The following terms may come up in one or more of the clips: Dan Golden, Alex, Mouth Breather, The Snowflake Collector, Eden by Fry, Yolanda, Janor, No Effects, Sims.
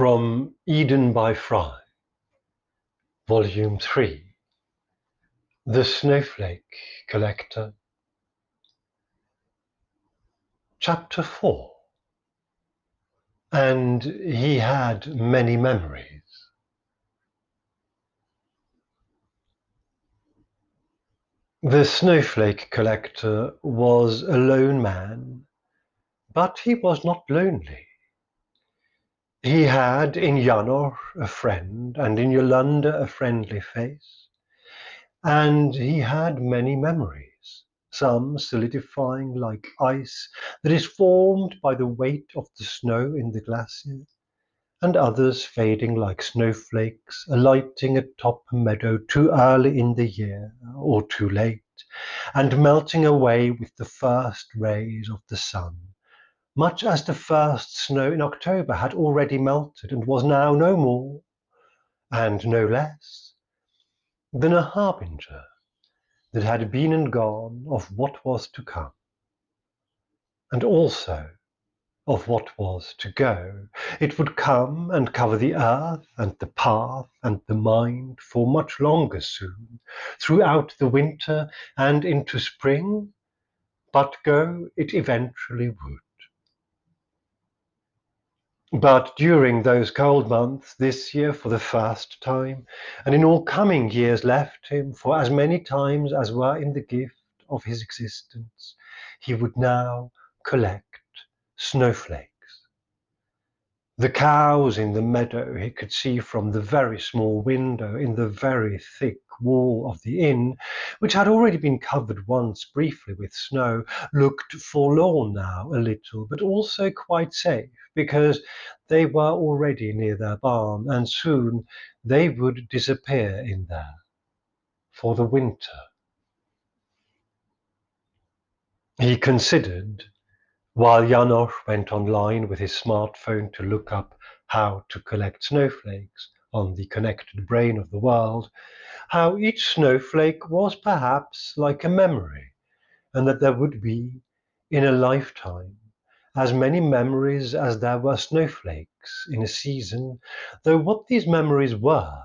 from Eden by Fry, Volume 3, The Snowflake Collector, Chapter 4. And he had many memories. The Snowflake Collector was a lone man, but he was not lonely. He had in Janor a friend, and in Yolanda a friendly face, and he had many memories, some solidifying like ice that is formed by the weight of the snow in the glacier, and others fading like snowflakes, alighting atop a meadow too early in the year or too late, and melting away with the first rays of the sun, much as the first snow in October had already melted and was now no more and no less than a harbinger that had been and gone of what was to come, and also of what was to go. It would come and cover the earth and the path and the mind for much longer soon, throughout the winter and into spring, but go it eventually would. But during those cold months this year for the first time, and in all coming years left him for as many times as were in the gift of his existence, he would now collect snowflakes. The cows in the meadow he could see from the very small window in the very thick wall of the inn, which had already been covered once briefly with snow, looked forlorn now a little, but also quite safe, because they were already near their barn, and soon they would disappear in there for the winter. He considered, while Janor went online with his smartphone to look up how to collect snowflakes on the connected brain of the world, how each snowflake was perhaps like a memory, and that there would be, in a lifetime, as many memories as there were snowflakes in a season, though what these memories were,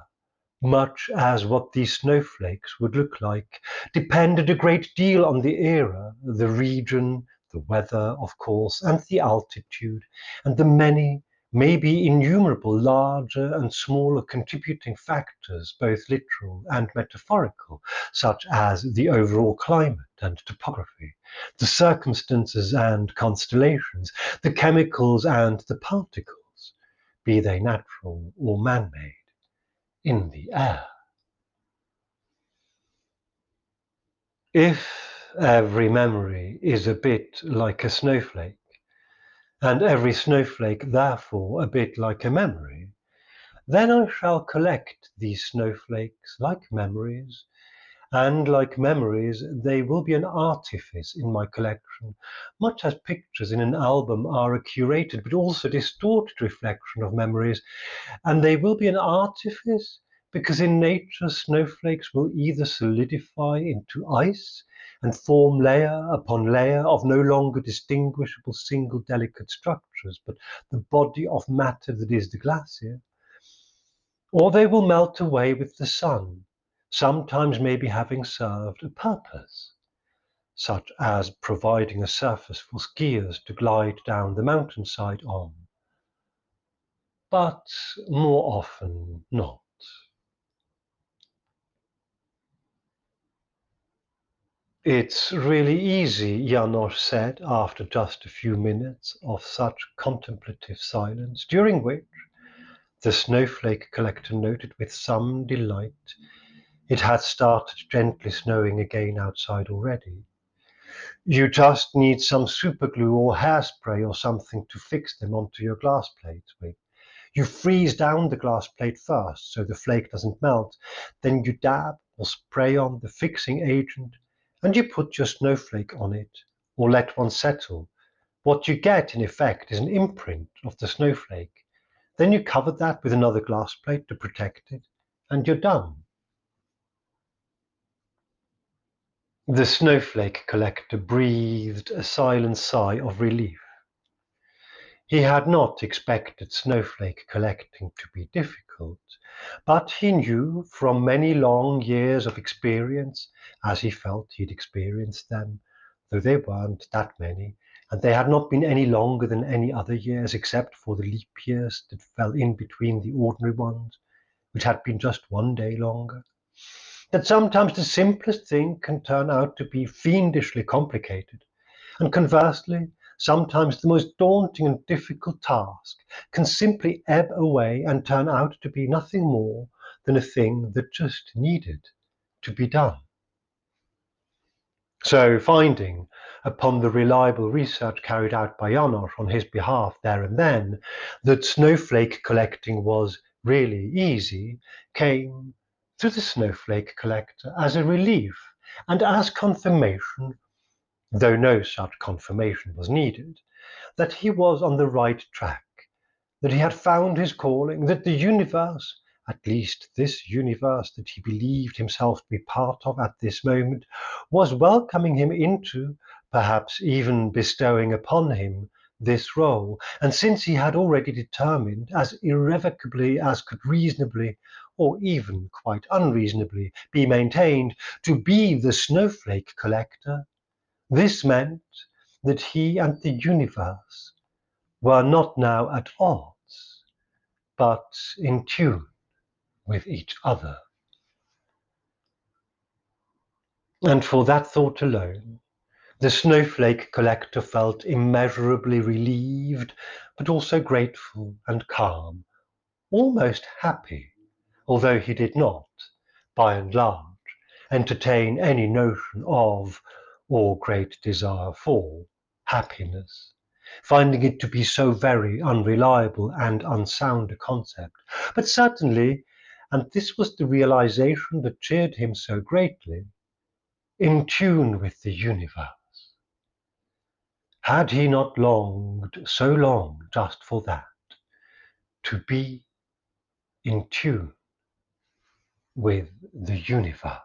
much as what these snowflakes would look like, depended a great deal on the era, the region, the weather, of course, and the altitude, and the many, maybe innumerable, larger and smaller contributing factors, both literal and metaphorical, such as the overall climate and topography, the circumstances and constellations, the chemicals and the particles, be they natural or man-made, in the air. If every memory is a bit like a snowflake, and every snowflake therefore a bit like a memory, then I shall collect these snowflakes like memories, and like memories they will be an artifice in my collection, much as pictures in an album are a curated but also distorted reflection of memories, and they will be an artifice because in nature snowflakes will either solidify into ice and form layer upon layer of no longer distinguishable single delicate structures, but the body of matter that is the glacier, or they will melt away with the sun, sometimes maybe having served a purpose, such as providing a surface for skiers to glide down the mountainside on, but more often not. "It's really easy," Janor said after just a few minutes of such contemplative silence, during which, the snowflake collector noted with some delight, it had started gently snowing again outside already. "You just need some superglue or hairspray or something to fix them onto your glass plate with. You freeze down the glass plate first so the flake doesn't melt, then you dab or spray on the fixing agent, and you put your snowflake on it, or let one settle. What you get, in effect, is an imprint of the snowflake. Then you cover that with another glass plate to protect it, and you're done." The snowflake collector breathed a silent sigh of relief. He had not expected snowflake collecting to be difficult, but he knew from many long years of experience, as he felt he'd experienced them, though they weren't that many, and they had not been any longer than any other years except for the leap years that fell in between the ordinary ones, which had been just one day longer, that sometimes the simplest thing can turn out to be fiendishly complicated, and conversely, sometimes the most daunting and difficult task can simply ebb away and turn out to be nothing more than a thing that just needed to be done. So finding, upon the reliable research carried out by Janor on his behalf there and then, that snowflake collecting was really easy came to the snowflake collector as a relief and as confirmation, though no such confirmation was needed, that he was on the right track, that he had found his calling, that the universe, at least this universe that he believed himself to be part of at this moment, was welcoming him into, perhaps even bestowing upon him, this role. And since he had already determined, as irrevocably as could reasonably, or even quite unreasonably, be maintained, to be the snowflake collector, this meant that he and the universe were not now at odds, but in tune with each other. And for that thought alone, the snowflake collector felt immeasurably relieved, but also grateful and calm, almost happy, although he did not, by and large, entertain any notion of or great desire for happiness, finding it to be so very unreliable and unsound a concept. But certainly, and this was the realization that cheered him so greatly, in tune with the universe. Had he not longed so long just for that, to be in tune with the universe?